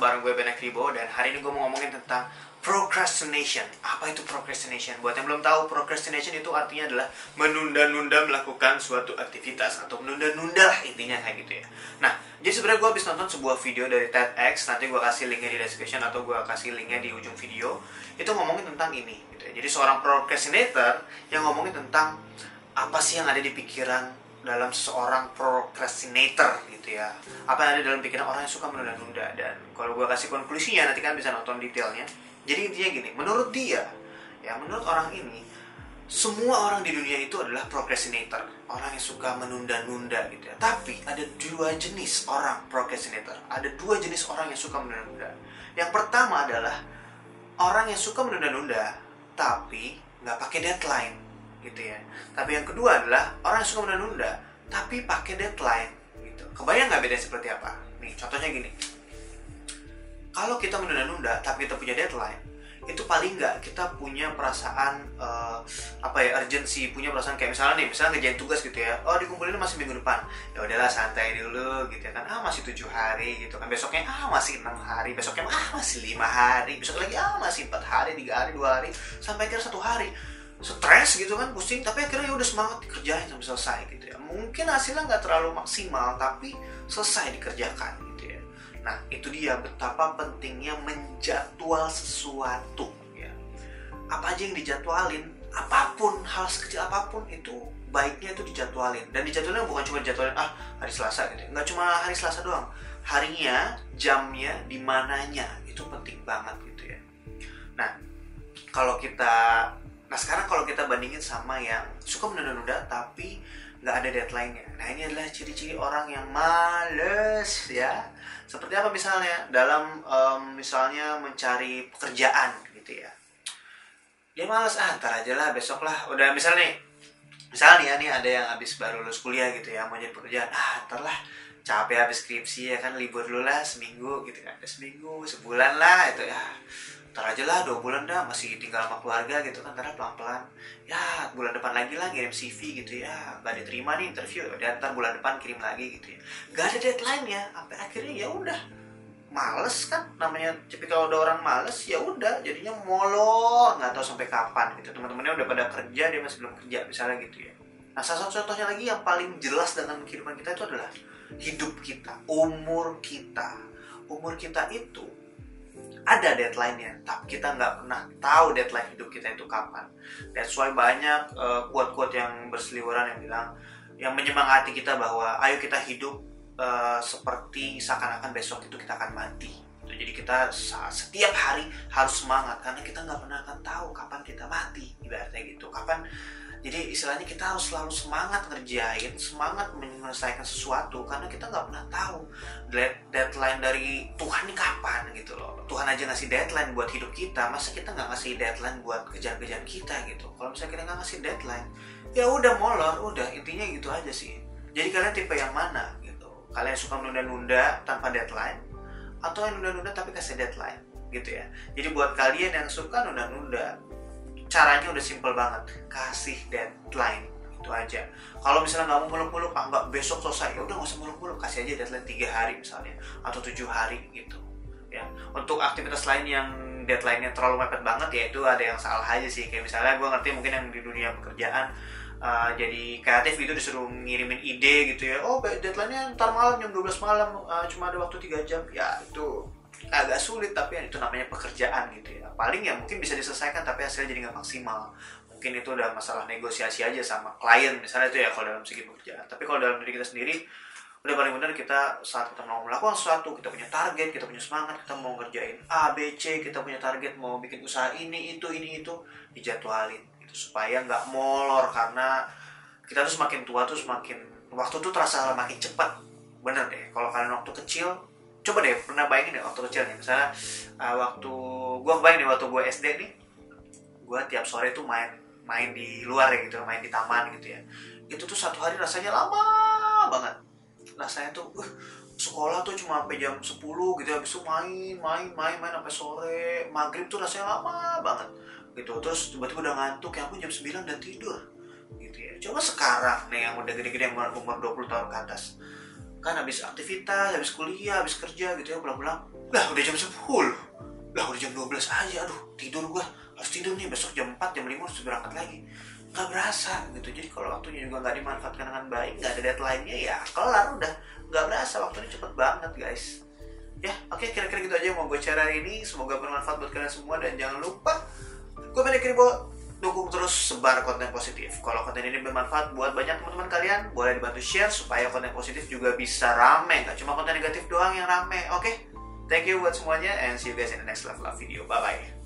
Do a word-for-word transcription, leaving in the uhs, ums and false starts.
bareng gue Benekribo, dan hari ini gue mau ngomongin tentang procrastination. Apa itu procrastination? Buat yang belum tahu, procrastination itu artinya adalah menunda-nunda melakukan suatu aktivitas, atau menunda-nunda lah intinya kayak gitu ya. Nah, jadi sebenarnya gue habis nonton sebuah video dari TEDx, nanti gue kasih linknya di description atau gue kasih linknya di ujung video, itu ngomongin tentang ini gitu ya. Jadi seorang procrastinator yang ngomongin tentang apa sih yang ada di pikiran dalam seorang procrastinator gitu ya. Apa yang ada dalam pikiran orang yang suka menunda-nunda. Dan kalau gue kasih konklusinya, nanti kan bisa nonton detailnya. Jadi intinya gini, menurut dia, ya menurut orang ini, semua orang di dunia itu adalah procrastinator, orang yang suka menunda-nunda gitu ya. Tapi ada dua jenis orang procrastinator, ada dua jenis orang yang suka menunda-nunda. Yang pertama adalah orang yang suka menunda-nunda tapi nggak pakai deadline gitu ya. Tapi yang kedua adalah orang yang suka menunda-nunda tapi pakai deadline gitu. Kebayang nggak bedanya seperti apa? Nih contohnya gini. Kalau kita menunda-nunda tapi kita punya deadline, itu paling nggak kita punya perasaan uh, apa ya urgency, punya perasaan kayak misalnya nih, misalnya ngejain tugas gitu ya, oh dikumpulin masih minggu depan, ya udahlah santai dulu gitu ya kan, ah masih tujuh hari gitu kan, besoknya ah masih enam hari, besoknya ah masih lima hari, besok lagi ah masih empat hari, tiga hari, dua hari, sampai akhirnya satu hari, stres gitu kan, pusing, tapi akhirnya ya udah semangat dikerjain sampai selesai gitu ya, mungkin hasilnya nggak terlalu maksimal tapi selesai dikerjakan. Nah, itu dia betapa pentingnya menjadwal sesuatu ya. Apa aja yang dijadwalin, apapun, hal sekecil apapun itu baiknya itu dijadwalin. Dan dijadwalin bukan cuma dijadwalin, ah hari Selasa gitu. Nggak cuma hari Selasa doang. Harinya, jamnya, dimananya, itu penting banget gitu ya. Nah, kalau kita, nah sekarang kalau kita bandingin sama yang suka menunda-nunda tapi nggak ada deadline-nya. Nah, ini adalah ciri-ciri orang yang males ya. Seperti apa misalnya? Dalam um, misalnya mencari pekerjaan gitu ya. Dia males, ah ntar aja lah, besok lah. Udah misalnya nih, misalnya nih ada yang habis baru lulus kuliah gitu ya, mau jadi pekerjaan, ah ntar lah, capek habis skripsi ya kan, libur dulu lah seminggu gitu kan. Seminggu, sebulan lah itu ya. Ntar aja lah, dua bulan dah, masih tinggal sama keluarga gitu kan, ntar pelan-pelan ya, bulan depan lagi lah kirim C V gitu ya, nggak diterima nih interview, dan ntar bulan depan kirim lagi gitu ya, nggak ada deadline ya, sampai akhirnya ya udah males kan, namanya tipikal udah orang males ya udah jadinya molor, nggak tahu sampai kapan gitu, teman-temannya udah pada kerja dia masih belum kerja misalnya gitu ya. Nah salah satu contohnya lagi yang paling jelas dalam kehidupan kita itu adalah hidup kita, umur kita, umur kita itu ada deadline-nya, tapi kita nggak pernah tahu deadline hidup kita itu kapan. That's why banyak uh, quote-quote yang berseliweran yang bilang, yang menyemangati kita bahwa ayo kita hidup uh, seperti seakan-akan besok itu kita akan mati. Jadi kita setiap hari harus semangat karena kita nggak pernah akan tahu kapan kita mati, ibaratnya gitu. Kapan? Jadi istilahnya kita harus selalu semangat ngerjain, semangat menyelesaikan sesuatu karena kita nggak pernah tahu deadline dari Tuhan ini kapan gitu loh. Tuhan aja ngasih deadline buat hidup kita, masa kita nggak ngasih deadline buat kerjaan-kerjaan kita gitu. Kalau misalnya kita nggak ngasih deadline, ya udah molor, udah intinya gitu aja sih. Jadi kalian tipe yang mana gitu? Kalian suka menunda-nunda tanpa deadline, atau yang nunda-nunda tapi kasih deadline gitu ya? Jadi buat kalian yang suka nunda-nunda, caranya udah simple banget, kasih deadline itu aja. Kalau misalnya nggak mau muluk-muluk, ah nggak besok selesai, ya udah nggak usah muluk-muluk, kasih aja deadline tiga hari misalnya atau tujuh hari gitu ya. Untuk aktivitas lain yang deadline-nya terlalu mepet banget ya itu ada yang salah aja sih, kayak misalnya gue ngerti mungkin yang di dunia pekerjaan Uh, jadi kreatif gitu disuruh ngirimin ide gitu ya, oh deadline-nya ntar malam jam dua belas malam, uh, cuma ada waktu tiga jam, ya itu agak sulit, tapi ya, itu namanya pekerjaan gitu ya. Paling ya mungkin bisa diselesaikan tapi hasilnya jadi nggak maksimal, mungkin itu udah masalah negosiasi aja sama klien misalnya itu ya kalau dalam segi pekerjaan. Tapi kalau dalam diri kita sendiri udah paling benar kita saat kita mau melakukan sesuatu, kita punya target, kita punya semangat, kita mau ngerjain A, B, C, kita punya target mau bikin usaha ini, itu, ini, itu, dijadwalin gitu, supaya nggak molor karena kita tuh semakin tua tuh semakin waktu tuh terasa makin cepat, bener deh. Kalau kalian waktu kecil, coba deh pernah bayangin deh waktu kecil nih, misalnya uh, waktu gue bayangin deh waktu gue S D nih, gue tiap sore tuh main main di luar ya gitu, main di taman gitu ya, itu tuh satu hari rasanya lama banget. Rasanya tuh uh, sekolah tuh cuma sampai jam sepuluh gitu, habis itu main, main, main, main sampai sore, maghrib tuh rasanya lama banget gitu. Terus tiba-tiba udah ngantuk, ya aku jam sembilan udah tidur gitu ya. Coba sekarang nih yang udah gede-gede, yang umur dua puluh tahun ke atas, kan habis aktivitas, habis kuliah, habis kerja gitu ya, pulang-pulang lah udah jam sepuluh, lah udah jam dua belas aja, aduh tidur gua, harus tidur nih, besok jam empat, jam lima harus berangkat lagi. Nggak berasa gitu, jadi kalau waktunya juga nggak dimanfaatkan dengan baik, nggak ada deadline-nya, ya kelar udah. Nggak berasa, waktunya cepet banget guys. Ya oke, okay, kira-kira gitu aja yang mau gue share hari ini, semoga bermanfaat buat kalian semua, dan jangan lupa, gue Benekribo, dukung terus sebar konten positif. Kalau konten ini bermanfaat buat banyak teman-teman kalian, boleh dibantu share supaya konten positif juga bisa rame, nggak cuma konten negatif doang yang rame. Oke, okay? Thank you buat semuanya, and see you guys in the next love love video. Bye bye.